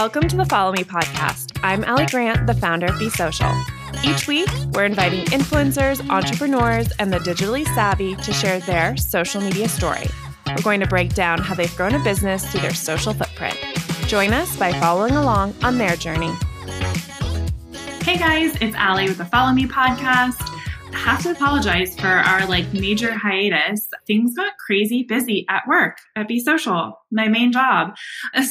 Welcome to the Follow Me podcast. I'm Allie Grant, the founder of Be Social. Each week, we're inviting influencers, entrepreneurs, and the digitally savvy to share their social media story. We're going to break down how they've grown a business through their social footprint. Join us by following along on their journey. Hey guys, it's Allie with the Follow Me podcast. I have to apologize for our major hiatus. Things got crazy busy at work, at Be Social, my main job.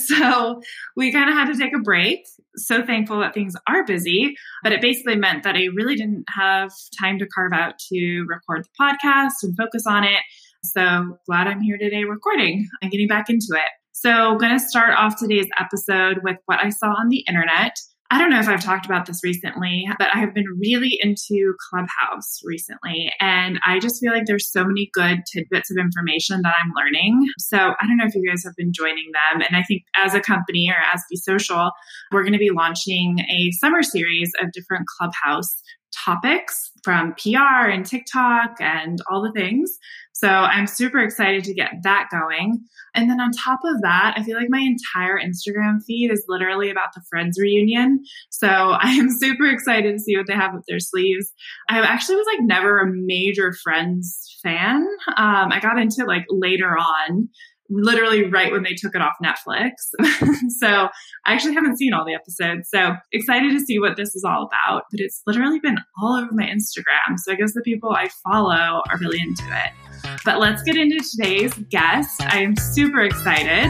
So we kind of had to take a break. So thankful that things are busy, but it basically meant that I really didn't have time to carve out to record the podcast and focus on it. So glad I'm here today recording and getting back into it. So I'm going to start off today's episode with what I saw on the internet. I don't know if I've talked about this recently, but I have been really into Clubhouse recently, and I just feel like there's so many good tidbits of information that I'm learning. So I don't know if you guys have been joining them. And I think as a company or as Be Social, we're going to be launching a summer series of different Clubhouse topics from PR and TikTok and all the things. So I'm super excited to get that going. And then on top of that, I feel like my entire Instagram feed is literally about the Friends reunion. So I am super excited to see what they have up their sleeves. I actually was never a major Friends fan. I got into it later on, literally right when they took it off Netflix. So I actually haven't seen all the episodes. So excited to see what this is all about. But it's literally been all over my Instagram. So I guess the people I follow are really into it. But let's get into today's guest. I am super excited.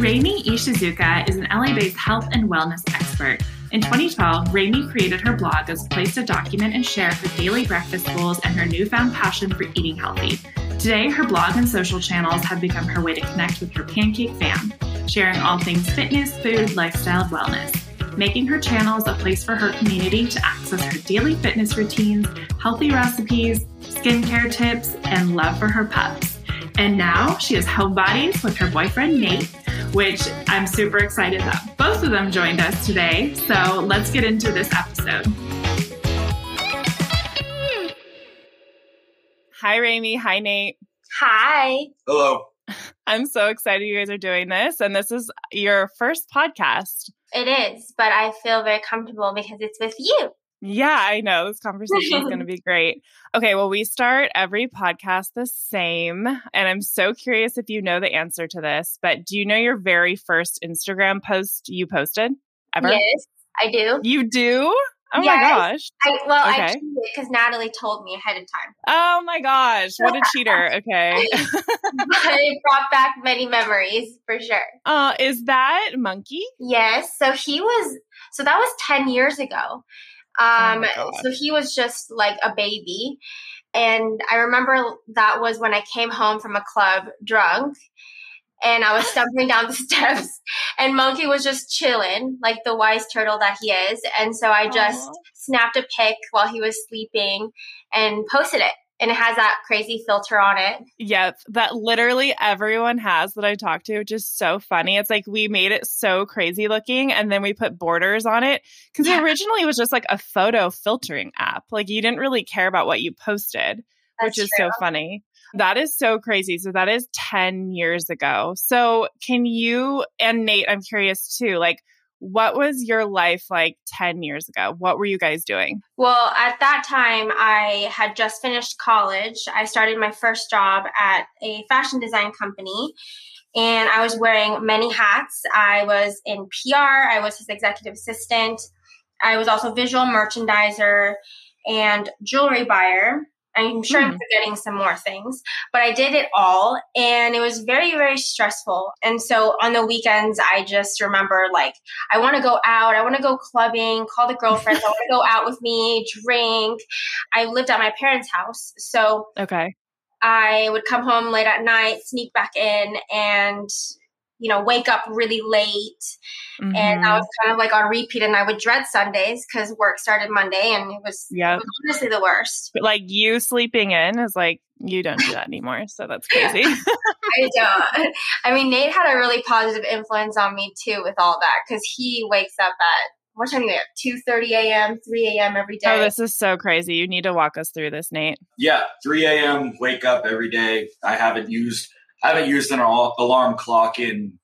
Rami Ishizuka is an LA-based health and wellness expert. In 2012, Rami created her blog as a place to document and share her daily breakfast goals and her newfound passion for eating healthy. Today, her blog and social channels have become her way to connect with her pancake fam, sharing all things fitness, food, lifestyle, and wellness, making her channels a place for her community to access her daily fitness routines, healthy recipes, skincare tips, and love for her pups. And now she is Homebodies with her boyfriend, Nate, which I'm super excited that both of them joined us today. So let's get into this episode. Hi, Rami. Hi, Nate. Hi. Hello. I'm so excited you guys are doing this. And this is your first podcast. It is, but I feel very comfortable because it's with you. Yeah, I know. This conversation is going to be great. Okay, well, we start every podcast the same. And I'm so curious if you know the answer to this, but do you know your very first Instagram post you posted ever? Yes, I do. You do? Oh yes. My gosh. I cheated because Natalie told me ahead of time. Oh my gosh. What a cheater. Okay. It brought back many memories for sure. Is that Monkey? Yes. So that was 10 years ago. So he was just a baby. And I remember that was when I came home from a club drunk and I was stumbling down the steps and Monkey was just chilling like the wise turtle that he is. And so I just snapped a pic while he was sleeping and posted it. And it has that crazy filter on it. Yep. That literally everyone has that I talked to, which is so funny. It's we made it so crazy looking and then we put borders on it because it originally was just a photo filtering app. You didn't really care about what you posted, That's which is true. So funny. That is so crazy. So that is 10 years ago. So can you, and Nate, I'm curious too, what was your life 10 years ago? What were you guys doing? Well, at that time, I had just finished college. I started my first job at a fashion design company, and I was wearing many hats. I was in PR. I was his executive assistant. I was also visual merchandiser and jewelry buyer. I'm sure I'm forgetting some more things, but I did it all and it was very, very stressful. And so on the weekends, I just remember I want to go out. I want to go clubbing, call the girlfriends. I want to go out with me, drink. I lived at my parents' house. So I would come home late at night, sneak back in and, wake up really late. Mm-hmm. And I was kind of on repeat and I would dread Sundays because work started Monday and it was honestly the worst. But you sleeping in is you don't do that anymore. So that's crazy. I don't. I mean, Nate had a really positive influence on me too with all that because he wakes up at, what time do you get up? 2:30 a.m., 3 a.m. every day. Oh, this is so crazy. You need to walk us through this, Nate. Yeah. 3 a.m. wake up every day. I haven't used an alarm clock in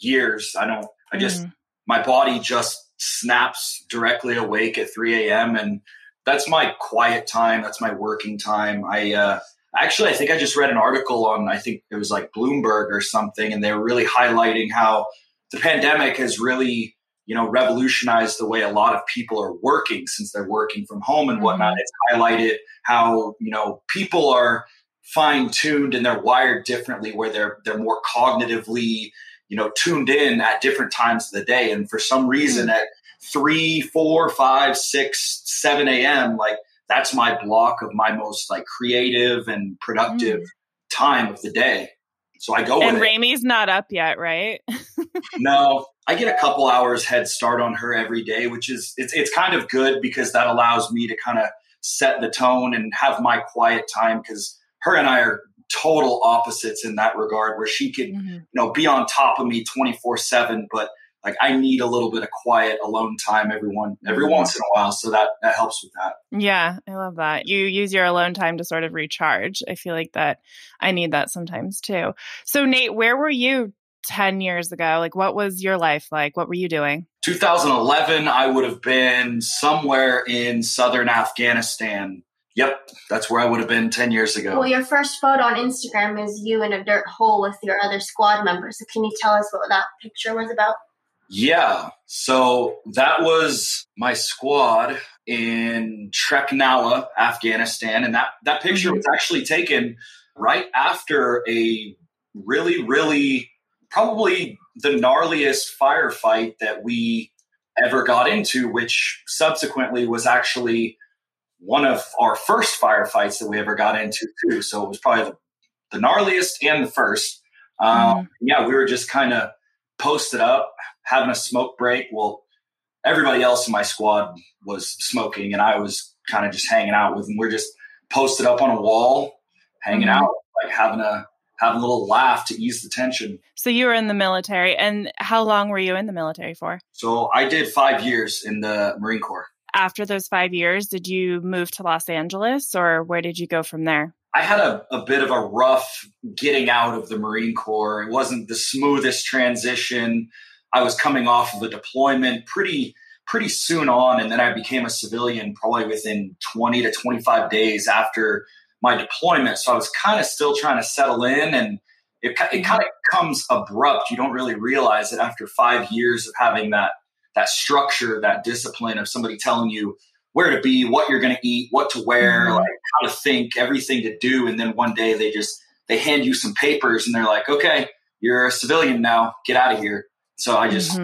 years. I just, my body just snaps directly awake at 3 a.m. And that's my quiet time. That's my working time. I think I just read an article on, I think it was like Bloomberg or something, and they were really highlighting how the pandemic has really, revolutionized the way a lot of people are working since they're working from home and whatnot. It's highlighted how, people are fine-tuned and they're wired differently, where they're more cognitively, tuned in at different times of the day. And for some reason at 3, 4, 5, 6, 7 a.m., that's my block of my most creative and productive time of the day. So I go. And Rami's not up yet, right? No, I get a couple hours head start on her every day, which is it's kind of good because that allows me to kind of set the tone and have my quiet time, because her and I are total opposites in that regard, where she can be on top of me 24/7, but I need a little bit of quiet alone time every once in a while. So that helps with that. Yeah, I love that. You use your alone time to sort of recharge. I feel like that I need that sometimes too. So Nate, where were you 10 years ago? What was your life like? What were you doing? 2011, I would have been somewhere in southern Afghanistan. Yep, that's where I would have been 10 years ago. Well, your first photo on Instagram is you in a dirt hole with your other squad members. So can you tell us what that picture was about? Yeah, so that was my squad in Treknawa, Afghanistan. And that picture was actually taken right after a really, really, probably the gnarliest firefight that we ever got into, which subsequently was actually one of our first firefights that we ever got into too. So it was probably the gnarliest and the first. Yeah, we were just kind of posted up, having a smoke break. Well, everybody else in my squad was smoking and I was kind of just hanging out with them. We're just posted up on a wall, hanging out, having a little laugh to ease the tension. So you were in the military. And how long were you in the military for? So I did 5 years in the Marine Corps. After those 5 years, did you move to Los Angeles, or where did you go from there? I had a bit of a rough getting out of the Marine Corps. It wasn't the smoothest transition. I was coming off of a deployment pretty soon on, and then I became a civilian probably within 20 to 25 days after my deployment. So I was kind of still trying to settle in, and it kind of comes abrupt. You don't really realize it after 5 years of having that structure, that discipline of somebody telling you where to be, what you're going to eat, what to wear, how to think, everything to do. And then one day they hand you some papers and they're like, okay, you're a civilian now, get out of here. So I just,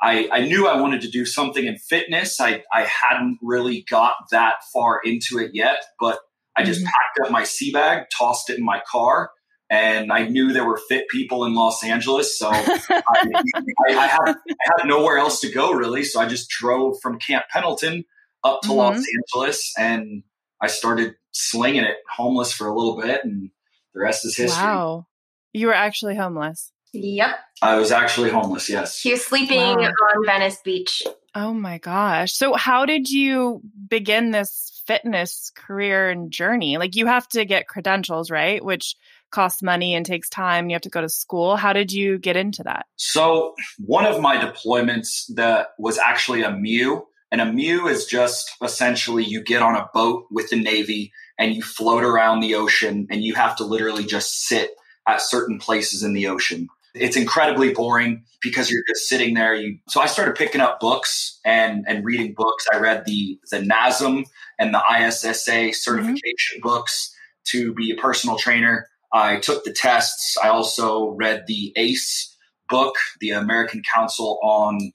I knew I wanted to do something in fitness. I hadn't really got that far into it yet, but I just packed up my sea bag, tossed it in my car. And I knew there were fit people in Los Angeles, so I had nowhere else to go, really. So I just drove from Camp Pendleton up to Los Angeles, and I started slinging it, homeless for a little bit, and the rest is history. Wow. You were actually homeless? Yep. I was actually homeless, yes. He was sleeping on Venice Beach. Oh, my gosh. So how did you begin this fitness career and journey? You have to get credentials, right? Which costs money and takes time. You have to go to school. How did you get into that? So one of my deployments that was actually a MU, and a MU is just essentially you get on a boat with the Navy and you float around the ocean, and you have to literally just sit at certain places in the ocean. It's incredibly boring because you're just sitting there. So I started picking up books and reading books. I read the NASM and the ISSA certification books to be a personal trainer. I took the tests. I also read the ACE book, the American Council on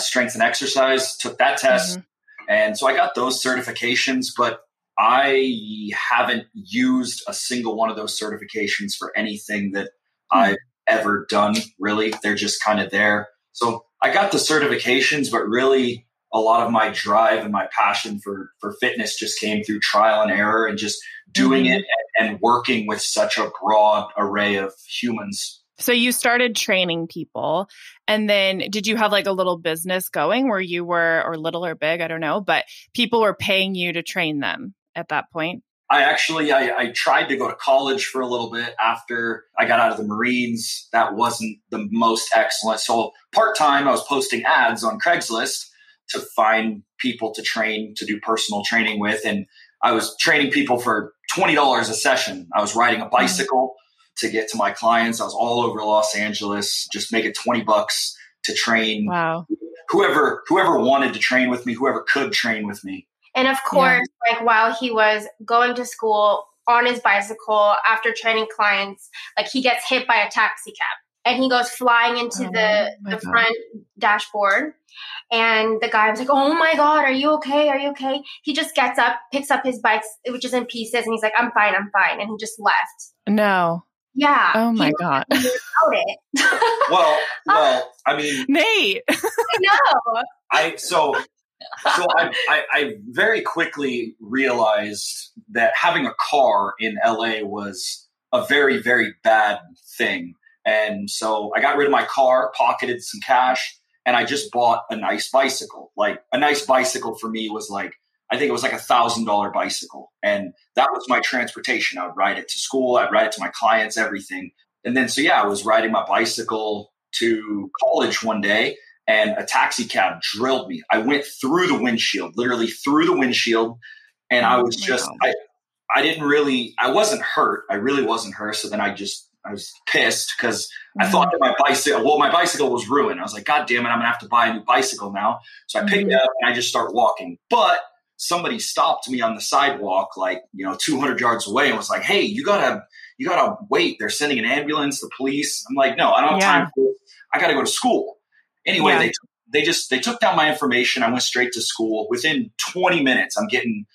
Strength and Exercise, took that test. And so I got those certifications, but I haven't used a single one of those certifications for anything that I've ever done, really. They're just kind of there. So I got the certifications, but really a lot of my drive and my passion for fitness just came through trial and error and just doing it and working with such a broad array of humans. So you started training people, and then did you have a little business going where you were, or little or big, I don't know, but people were paying you to train them at that point? I tried to go to college for a little bit after I got out of the Marines. That wasn't the most excellent. So part-time, I was posting ads on Craigslist to find people to train, to do personal training with. And I was training people for $20 a session. I was riding a bicycle to get to my clients. I was all over Los Angeles, just making $20 to train. Wow. Whoever wanted to train with me, whoever could train with me. And of course, like while he was going to school on his bicycle after training clients, like he gets hit by a taxi cab and he goes flying into the front dashboard. And the guy was like, "Oh my God, are you okay? Are you okay?" He just gets up, picks up his bike, which is in pieces. And he's like, "I'm fine. I'm fine." And he just left. No. Yeah. Oh my God. Well, I mean, Nate. I very quickly realized that having a car in LA was a very, very bad thing. And so I got rid of my car, pocketed some cash, and I just bought a nice bicycle. Like a nice bicycle for me was like, I think it was like $1,000 bicycle. And that was my transportation. I would ride it to school. I'd ride it to my clients, everything. And then, I was riding my bicycle to college one day. And a taxi cab drilled me. I went through the windshield, literally through the windshield. And I was just, I wasn't hurt. I really wasn't hurt. So then I was pissed because I thought that my bicycle was ruined. I was like, God damn it, I'm going to have to buy a new bicycle now. So I picked it up and I just start walking. But somebody stopped me on the sidewalk, 200 yards away and was like, "Hey, you gotta wait. They're sending an ambulance, the police." I'm like, "No, I don't have time for it. I got to go to school." Anyway, they took down my information. I went straight to school. Within 20 minutes, I'm getting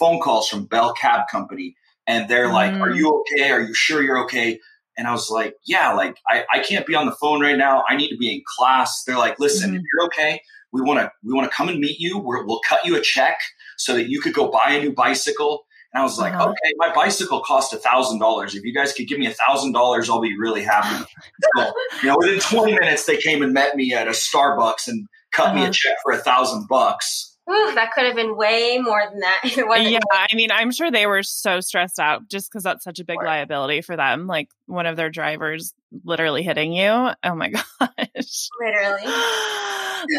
phone calls from Bell Cab Company, and they're like, "Are you okay? Are you sure you're okay?" And I was like, "Yeah, I can't be on the phone right now. I need to be in class." They're like, "Listen, if you're okay, we want to come and meet you. We'll cut you a check so that you could go buy a new bicycle." And I was like, "Okay, my bicycle cost $1,000. If you guys could give me $1,000, I'll be really happy." So, within 20 minutes, they came and met me at a Starbucks and cut me a check for $1,000. Ooh, that could have been way more than that. Yeah, I mean, I'm sure they were so stressed out just because that's such a big liability for them. Like one of their drivers literally hitting you. Oh my gosh. Literally.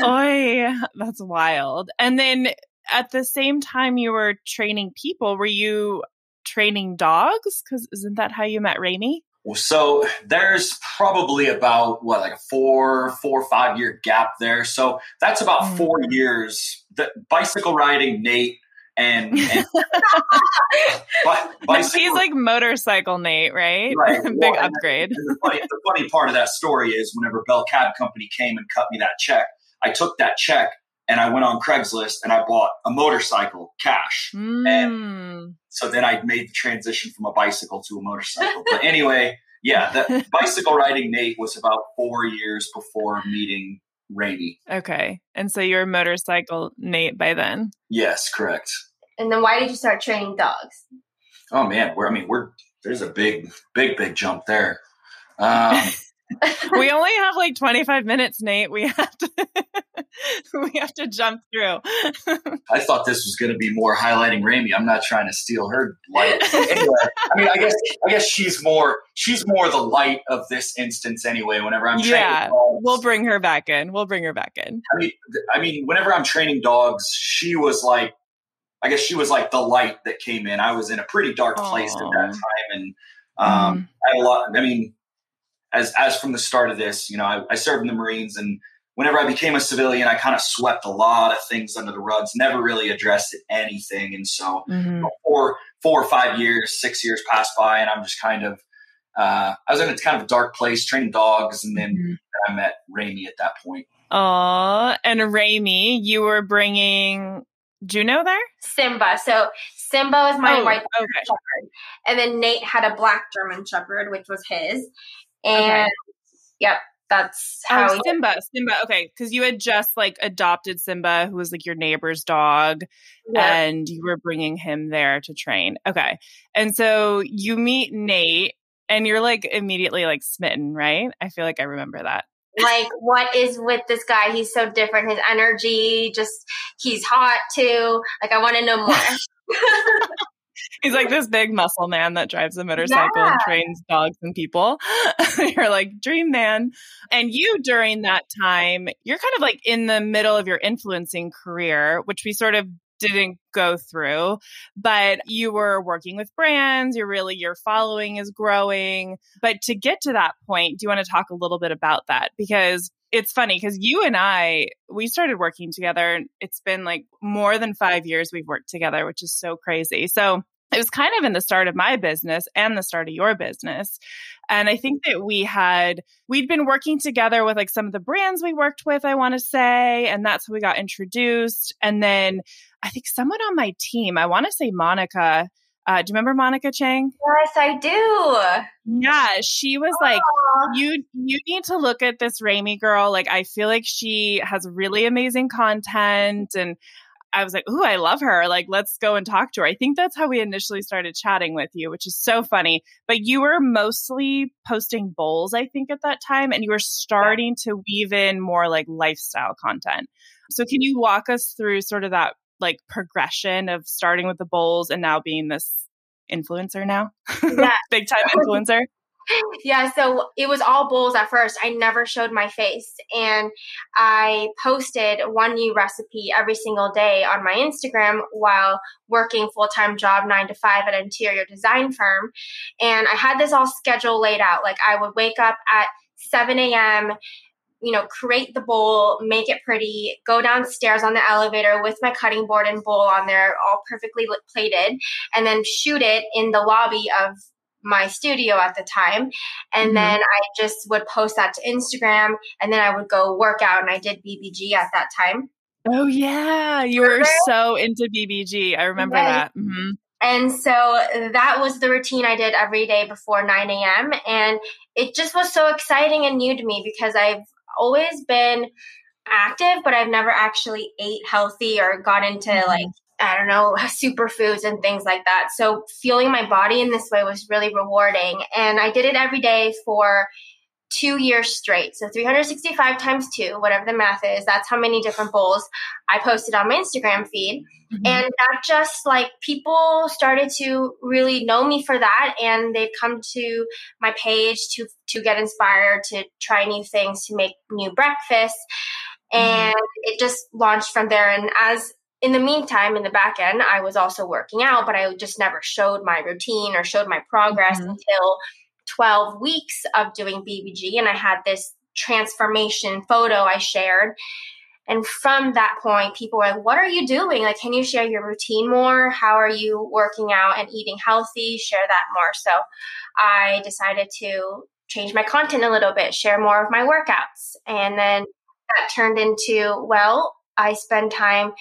Oy, that's wild. And then at the same time you were training people, were you training dogs? Because isn't that how you met Rami? Well, so there's probably about, a four or five-year gap there. So that's about 4 years. The bicycle riding, Nate, and bicycle. He's like motorcycle Nate, right? Right. Big upgrade. The funny part of that story is whenever Bell Cab Company came and cut me that check, I took that check. And I went on Craigslist and I bought a motorcycle cash. And so then I made the transition from a bicycle to a motorcycle. But anyway, the bicycle riding Nate was about 4 years before meeting Rami. Okay. And so you're a motorcycle Nate by then? Yes, correct. And then why did you start training dogs? Oh man, there's a big jump there. We only have 25 minutes, Nate. We have to jump through. I thought this was going to be more highlighting Rami. I'm not trying to steal her light. Anyway, I guess she's more the light of this instance. Anyway, whenever I'm training dogs, we'll bring her back in. I mean, whenever I'm training dogs, she was like the light that came in. I was in a pretty dark place at that time, and I had a lot. I mean, as from the start of this, I served in the Marines and. Whenever I became a civilian, I kind of swept a lot of things under the rugs, never really addressed anything. And so 6 years passed by and I'm just kind of, I was in a kind of dark place, training dogs. And then I met Rami at that point. Aww. And Rami, you were bringing Juno there? Simba. So Simba was my white shepherd. And then Nate had a black German shepherd, which was his. And yep. That's how Simba. Okay. Cause you had just adopted Simba, who was your neighbor's dog and you were bringing him there to train. Okay. And so you meet Nate and you're immediately smitten, right? I feel like I remember that. What is with this guy? He's so different. His energy, he's hot too. I want to know more. He's like this big muscle man that drives a motorcycle and trains dogs and people. You're like, dream man. And you, during that time, you're kind of like in the middle of your influencing career, which we sort of didn't go through, but you were working with brands. Your following is growing. But to get to that point, do you want to talk a little bit about that? Because it's funny because you and I, we started working together. It's been like more than 5 years we've worked together, which is so crazy. So it was kind of in the start of my business and the start of your business. And I think that we'd been working together with like some of the brands we worked with, I want to say, and that's how we got introduced. And then I think someone on my team, I want to say Monica, do you remember Monica Chang? Yes, I do. Yeah, she was like, you need to look at this Rami girl. Like, I feel like she has really amazing content. And I was like, ooh, I love her. Like, let's go and talk to her. I think that's how we initially started chatting with you, which is so funny. But you were mostly posting bowls, I think, at that time. And you were starting to weave in more like lifestyle content. So can you walk us through sort of that like progression of starting with the bowls and now being this influencer now? Yeah. Big time influencer. Yeah. So it was all bowls at first. I never showed my face. And I posted one new recipe every single day on my Instagram while working full-time job 9 to 5 at an interior design firm. And I had this all schedule laid out. Like I would wake up at 7 a.m., create the bowl, make it pretty, go downstairs on the elevator with my cutting board and bowl on there, all perfectly plated, and then shoot it in the lobby of my studio at the time. And then I just would post that to Instagram, and then I would go work out, and I did BBG at that time. Oh yeah. You were so into BBG. I remember that. Mm-hmm. And so that was the routine I did every day before 9 a.m. And it just was so exciting and new to me because I've always been active, but I've never actually ate healthy or got into superfoods and things like that. So fueling my body in this way was really rewarding. And I did it every day for 2 years straight. So 365 times 2, whatever the math is, that's how many different bowls I posted on my Instagram feed. Mm-hmm. And that just like people started to really know me for that. And they'd come to my page to get inspired, to try new things, to make new breakfasts. And it just launched from there. And as in the meantime, in the back end, I was also working out, but I just never showed my routine or showed my progress until 12 weeks of doing BBG. And I had this transformation photo I shared. And from that point, people were like, what are you doing? Like, can you share your routine more? How are you working out and eating healthy? Share that more. So I decided to change my content a little bit, share more of my workouts. And then that turned into, well, I spend time,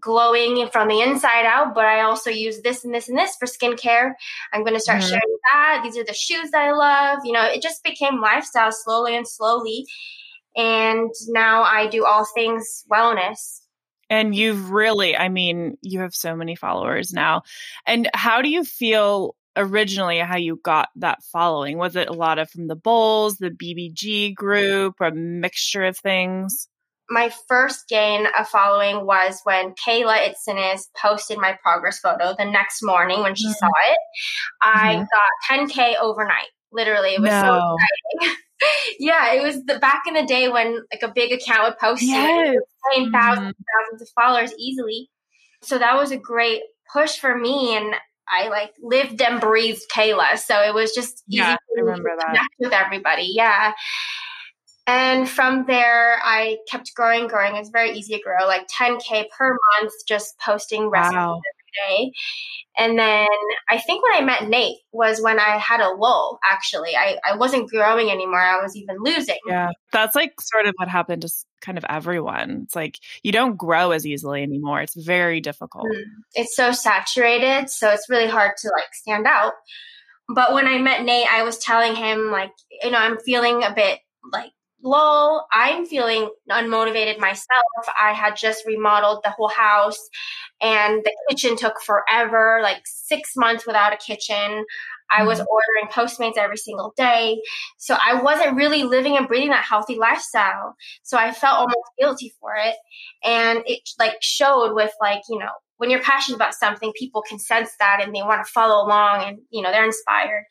glowing from the inside out, but I also use this and this and this for skincare. I'm going to start sharing that. These are the shoes that I love. It just became lifestyle slowly. And now I do all things wellness. And you've really, you have so many followers now. And how do you feel originally how you got that following? Was it a lot of from the bowls, the BBG group, a mixture of things? My first gain of following was when Kayla Itsines posted my progress photo the next morning when she saw it. I got 10K overnight. Literally, it was so exciting. Yeah, it was back in the day when like a big account would post it and thousands of followers easily. So that was a great push for me, and I like lived and breathed Kayla. So it was just easy to connect with everybody. Yeah. And from there, I kept growing. It was very easy to grow, like 10K per month, just posting recipes every day. And then I think when I met Nate was when I had a lull, actually. I wasn't growing anymore. I was even losing. Yeah, that's like sort of what happened to kind of everyone. It's like you don't grow as easily anymore. It's very difficult. It's so saturated. So it's really hard to like stand out. But when I met Nate, I was telling him like, I'm feeling a bit like, lol, I'm feeling unmotivated myself. I had just remodeled the whole house and the kitchen took forever, like 6 months without a kitchen. I was ordering Postmates every single day. So I wasn't really living and breathing that healthy lifestyle. So I felt almost guilty for it. And it like showed with like, when you're passionate about something, people can sense that and they want to follow along and, you know, they're inspired.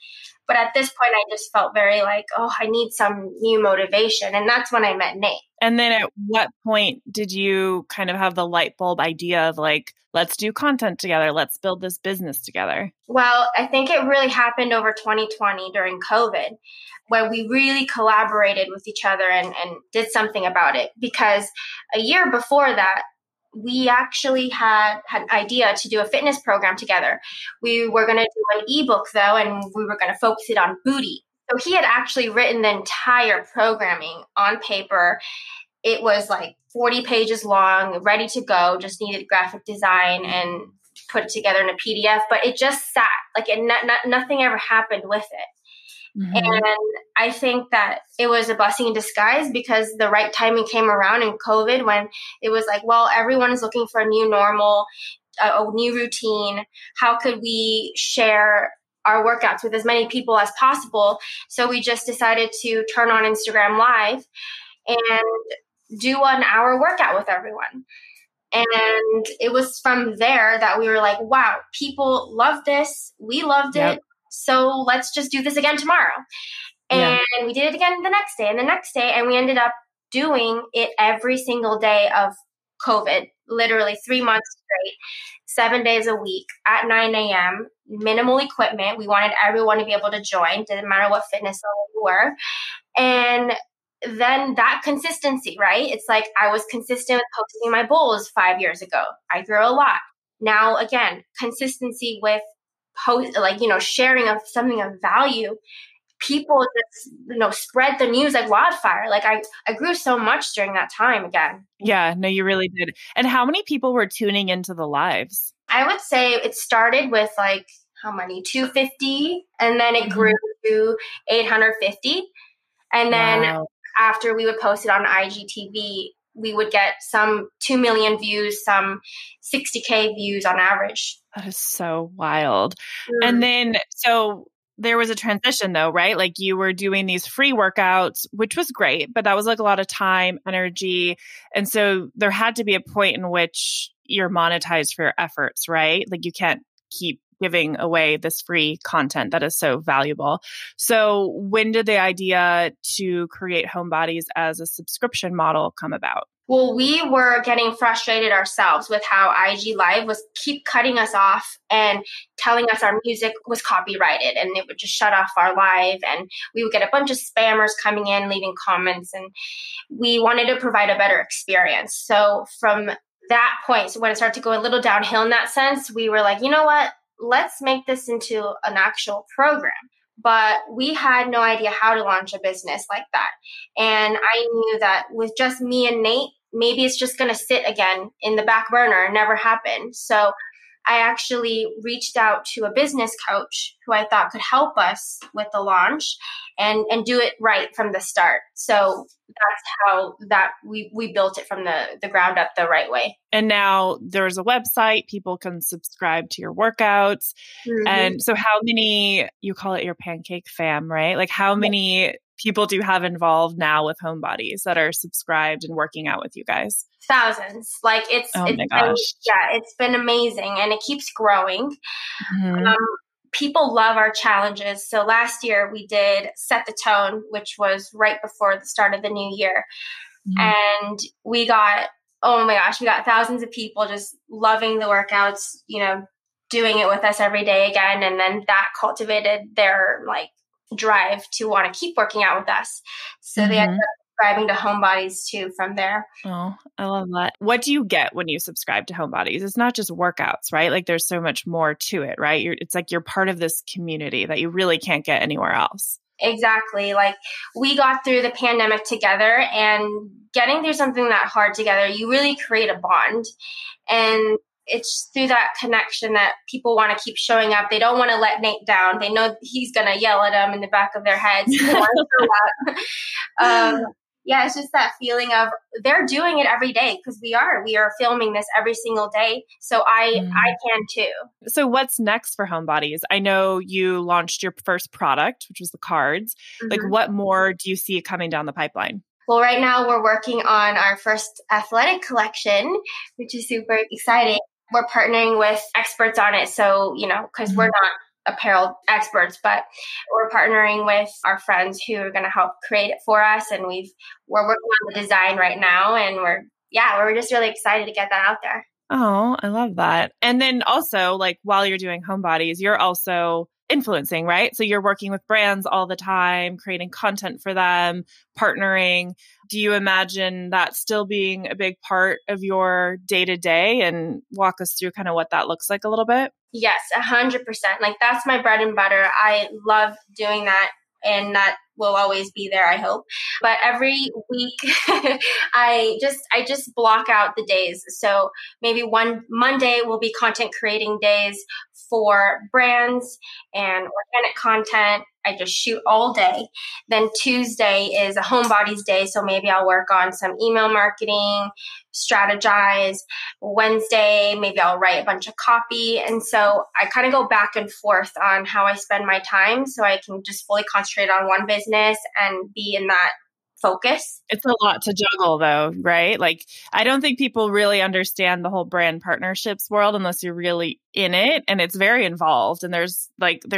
But at this point, I just felt very like, oh, I need some new motivation. And that's when I met Nate. And then at what point did you kind of have the light bulb idea of like, let's do content together. Let's build this business together. Well, I think it really happened over 2020 during COVID, where we really collaborated with each other and did something about it. Because a year before that, we actually had an idea to do a fitness program together. We were going to do an ebook though, and we were going to focus it on booty. So he had actually written the entire programming on paper. It was like 40 pages long, ready to go, just needed graphic design and put it together in a PDF, but it just sat like it, nothing ever happened with it. Mm-hmm. And I think that it was a blessing in disguise because the right timing came around in COVID when it was like, well, everyone is looking for a new normal, a new routine. How could we share our workouts with as many people as possible? So we just decided to turn on Instagram Live and do an hour workout with everyone. And it was from there that we were like, wow, people love this. We loved it. So let's just do this again tomorrow. And we did it again the next day and the next day. And we ended up doing it every single day of COVID, literally 3 months straight, 7 days a week at 9 a.m., minimal equipment. We wanted everyone to be able to join, didn't matter what fitness level you were. And then that consistency, right? It's like I was consistent with posting my bowls 5 years ago. I grew a lot. Now, again, consistency with post, like, you know, sharing of something of value. People just, you know, spread the news like wildfire. Like I grew so much during that time again. Yeah, no, you really did. And how many people were tuning into the lives? I would say it started with like, how many? 250. And then it grew to 850. And then after we would post it on IGTV, we would get some 2 million views, some 60K views on average. That is so wild. Mm. And then, so there was a transition though, right? Like you were doing these free workouts, which was great, but that was like a lot of time, energy. And so there had to be a point in which you're monetized for your efforts, right? Like you can't keep giving away this free content that is so valuable. So when did the idea to create Homebodies as a subscription model come about? Well, we were getting frustrated ourselves with how IG Live was keep cutting us off and telling us our music was copyrighted and it would just shut off our live. And we would get a bunch of spammers coming in, leaving comments. And we wanted to provide a better experience. So from that point, so when it started to go a little downhill in that sense, we were like, you know what? Let's make this into an actual program. But we had no idea how to launch a business like that. And I knew that with just me and Nate, maybe it's just going to sit again in the back burner and never happen. So I actually reached out to a business coach who I thought could help us with the launch and do it right from the start. So that's how that we built it from the ground up the right way. And now there's a website, people can subscribe to your workouts. Mm-hmm. And so how many, you call it your pancake fam, right? Like how many people do you have involved now with Homebodies that are subscribed and working out with you guys? Thousands. Like it's been amazing and it keeps growing. Mm-hmm. People love our challenges. So last year we did Set the Tone, which was right before the start of the new year. Mm-hmm. And we got, oh my gosh, we got thousands of people just loving the workouts, you know, doing it with us every day again. And then that cultivated their like drive to want to keep working out with us. So they ended up subscribing to Homebodies too from there. Oh, I love that. What do you get when you subscribe to Homebodies? It's not just workouts, right? Like there's so much more to it, right? It's like you're part of this community that you really can't get anywhere else. Exactly. Like we got through the pandemic together, and getting through something that hard together, you really create a bond. And it's through that connection that people want to keep showing up. They don't want to let Nate down. They know he's going to yell at them in the back of their heads. They want to show up. Yeah, it's just that feeling of they're doing it every day because we are filming this every single day. So I can too. So what's next for Homebodies? I know you launched your first product, which was the cards. Mm-hmm. Like what more do you see coming down the pipeline? Well, right now we're working on our first athletic collection, which is super exciting. We're partnering with experts on it. So, you know, because we're not apparel experts, but we're partnering with our friends who are going to help create it for us. And we're working on the design right now. And we're just really excited to get that out there. Oh, I love that. And then also, like, while you're doing Homebodies, you're also influencing, right? So you're working with brands all the time, creating content for them, partnering. Do you imagine that still being a big part of your day-to-day, and walk us through kind of what that looks like a little bit? Yes, 100%. Like, that's my bread and butter. I love doing that, and that will always be there, I hope. But every week I just block out the days. So maybe one Monday will be content creating days for brands and organic content. I just shoot all day. Then Tuesday is a Homebodies day. So maybe I'll work on some email marketing, strategize. Wednesday, maybe I'll write a bunch of copy. And so I kind of go back and forth on how I spend my time so I can just fully concentrate on one business and be in that focus. It's a lot to juggle though, right? Like, I don't think people really understand the whole brand partnerships world unless you're really in it, and it's very involved. And there's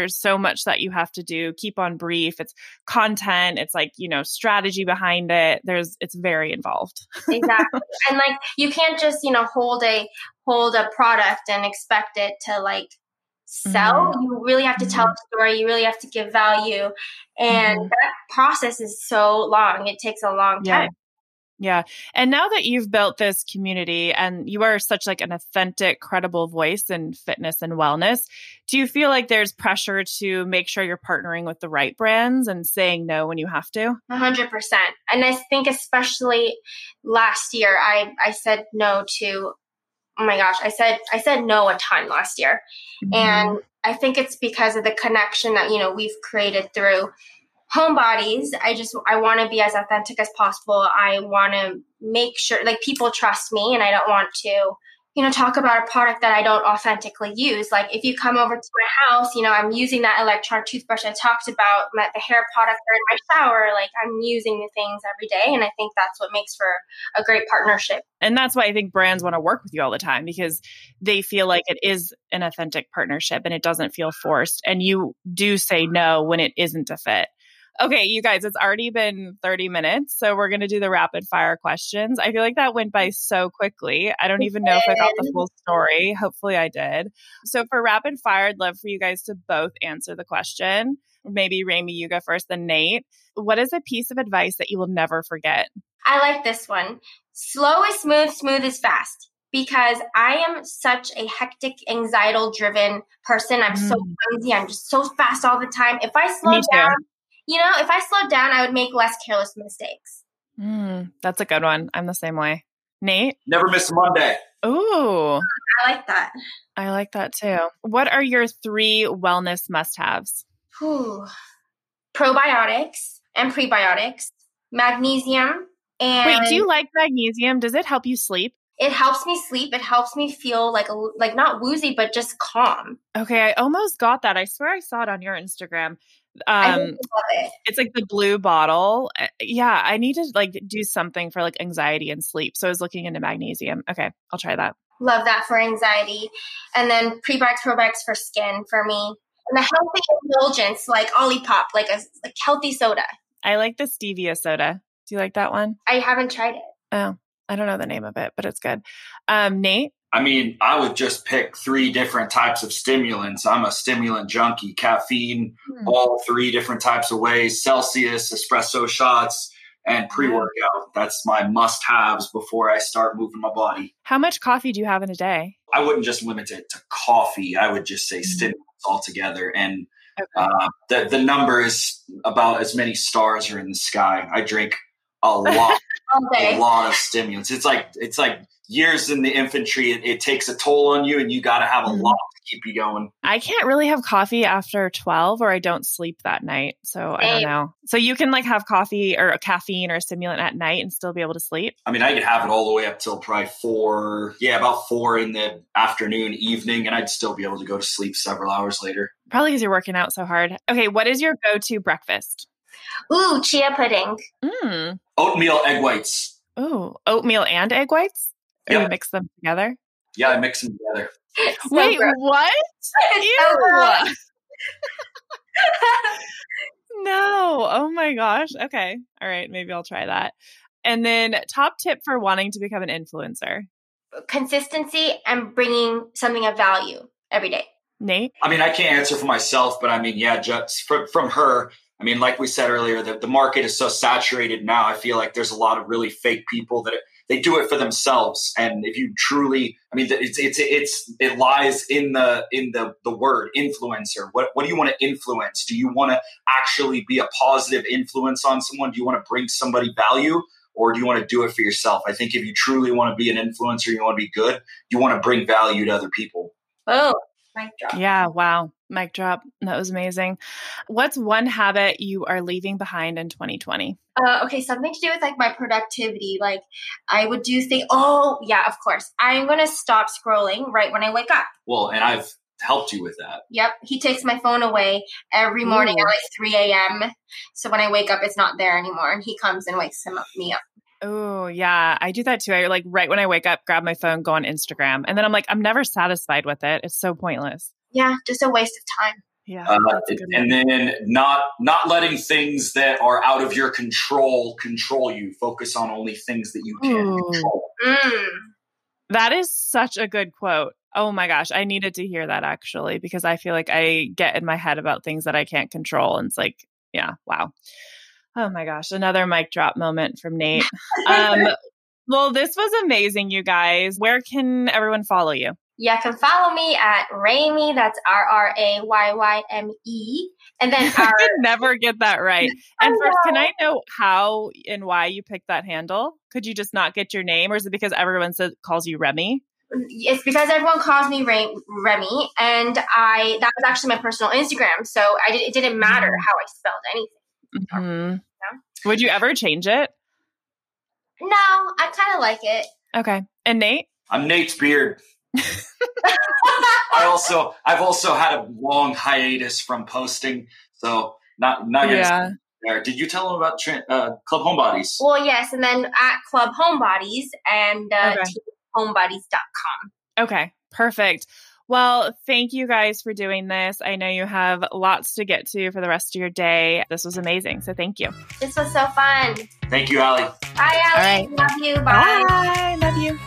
so much that you have to do, keep on brief. It's content. It's like, you know, strategy behind it. It's very involved. Exactly. And like, you can't just, you know, hold a product and expect it to like sell. Mm-hmm. You really have to tell the story. You really have to give value. And that process is so long. It takes a long time. Yeah. And now that you've built this community and you are such like an authentic, credible voice in fitness and wellness, do you feel like there's pressure to make sure you're partnering with the right brands and saying no when you have to? 100%. And I think especially last year, I said no to oh my gosh, I said no a ton last year. Mm-hmm. And I think it's because of the connection that, you know, we've created through Homebodies. I want to be as authentic as possible. I want to make sure like people trust me, and I don't want to, you know, talk about a product that I don't authentically use. Like, if you come over to my house, you know, I'm using that electronic toothbrush I talked about, the hair products are in my shower. Like, I'm using the things every day. And I think that's what makes for a great partnership. And that's why I think brands want to work with you all the time, because they feel like it is an authentic partnership and it doesn't feel forced. And you do say no when it isn't a fit. Okay, you guys, it's already been 30 minutes, so we're going to do the rapid fire questions. I feel like that went by so quickly. I don't even know if I got the full story. Hopefully I did. So for rapid fire, I'd love for you guys to both answer the question. Maybe Rami, you go first, then Nate. What is a piece of advice that you will never forget? I like this one. Slow is smooth, smooth is fast. Because I am such a hectic, anxiety-driven person. I'm so clumsy. I'm just so fast all the time. If I slowed down, I would make less careless mistakes. That's a good one. I'm the same way. Nate? Never miss Monday. Ooh. I like that. I like that too. What are your 3 wellness must-haves? Probiotics and prebiotics, magnesium. And wait, do you like magnesium? Does it help you sleep? It helps me sleep. It helps me feel like not woozy, but just calm. Okay. I almost got that. I swear I saw it on your Instagram. I love it. It's like the blue bottle. Yeah. I need to like do something for like anxiety and sleep. So I was looking into magnesium. Okay. I'll try that. Love that for anxiety. And then prebiotics, probiotics for skin for me. And the healthy indulgence, like Olipop, like a healthy soda. I like the stevia soda. Do you like that one? I haven't tried it. Oh. I don't know the name of it, but it's good. Nate? I mean, I would just pick 3 different types of stimulants. I'm a stimulant junkie. Caffeine, all 3 different types of ways. Celsius, espresso shots, and pre-workout. That's my must-haves before I start moving my body. How much coffee do you have in a day? I wouldn't just limit it to coffee. I would just say stimulants altogether. And the number is about as many stars are in the sky. I drink a lot of stimulants. It's like years in the infantry. It takes a toll on you, and you got to have a lot to keep you going. I can't really have coffee after 12, or I don't sleep that night. So I don't know. So you can like have coffee or a caffeine or a stimulant at night and still be able to sleep. I mean, I could have it all the way up till probably 4 in the afternoon, evening, and I'd still be able to go to sleep several hours later. Probably because you're working out so hard. Okay. What is your go-to breakfast? Ooh, chia pudding. Oatmeal, egg whites. Ooh, oatmeal and egg whites? Yep. Mix them together? Yeah, I mix them together. So wait, gross. What? Ew. No. Oh my gosh. Okay. All right. Maybe I'll try that. And then top tip for wanting to become an influencer. Consistency and bringing something of value every day. Nate? I mean, I can't answer for myself, but I mean, yeah, just from her, I mean, like we said earlier, the market is so saturated now. I feel like there's a lot of really fake people that they do it for themselves. And if you truly, I mean, it lies in the word influencer. What do you want to influence? Do you want to actually be a positive influence on someone? Do you want to bring somebody value? Or do you want to do it for yourself? I think if you truly want to be an influencer, you want to be good, you want to bring value to other people. Oh, mic drop. Yeah, wow. Mic drop. That was amazing. What's one habit you are leaving behind in 2020? Okay, something to do with like my productivity. Like I would do things. Oh, yeah, of course. I'm going to stop scrolling right when I wake up. Well, and I've helped you with that. Yep. He takes my phone away every morning at like 3 a.m. So when I wake up, it's not there anymore. And he comes and wakes me up. Oh, yeah. I do that too. I like right when I wake up, grab my phone, go on Instagram. And then I'm like, I'm never satisfied with it. It's so pointless. Yeah. Just a waste of time. Yeah. And then not letting things that are out of your control you. Focus on only things that you can control. Mm. That is such a good quote. Oh my gosh, I needed to hear that actually, because I feel like I get in my head about things that I can't control. And it's like, yeah, wow. Oh my gosh, another mic drop moment from Nate. Well, this was amazing, you guys. Where can everyone follow you? You can follow me at Rami. That's RRAYYME. And then I could never get that right. And first, can I know how and why you picked that handle? Could you just not get your name, or is it because everyone calls you Remi? It's because everyone calls me Remi, and that was actually my personal Instagram, so it didn't matter how I spelled anything. Mm-hmm. Yeah. Would you ever change it? No, I kind of like it. Okay. And Nate? I'm Nate Spears. I've also had a long hiatus from posting, so not gonna say there. Did you tell them about Club Homebodies? Well, yes, and then at Club Homebodies and homebodies.com. Okay, perfect. Well, thank you guys for doing this. I know you have lots to get to for the rest of your day. This was amazing. So thank you. This was so fun. Thank you, Allie. Bye, Allie. Right. Love you. Bye. Love you.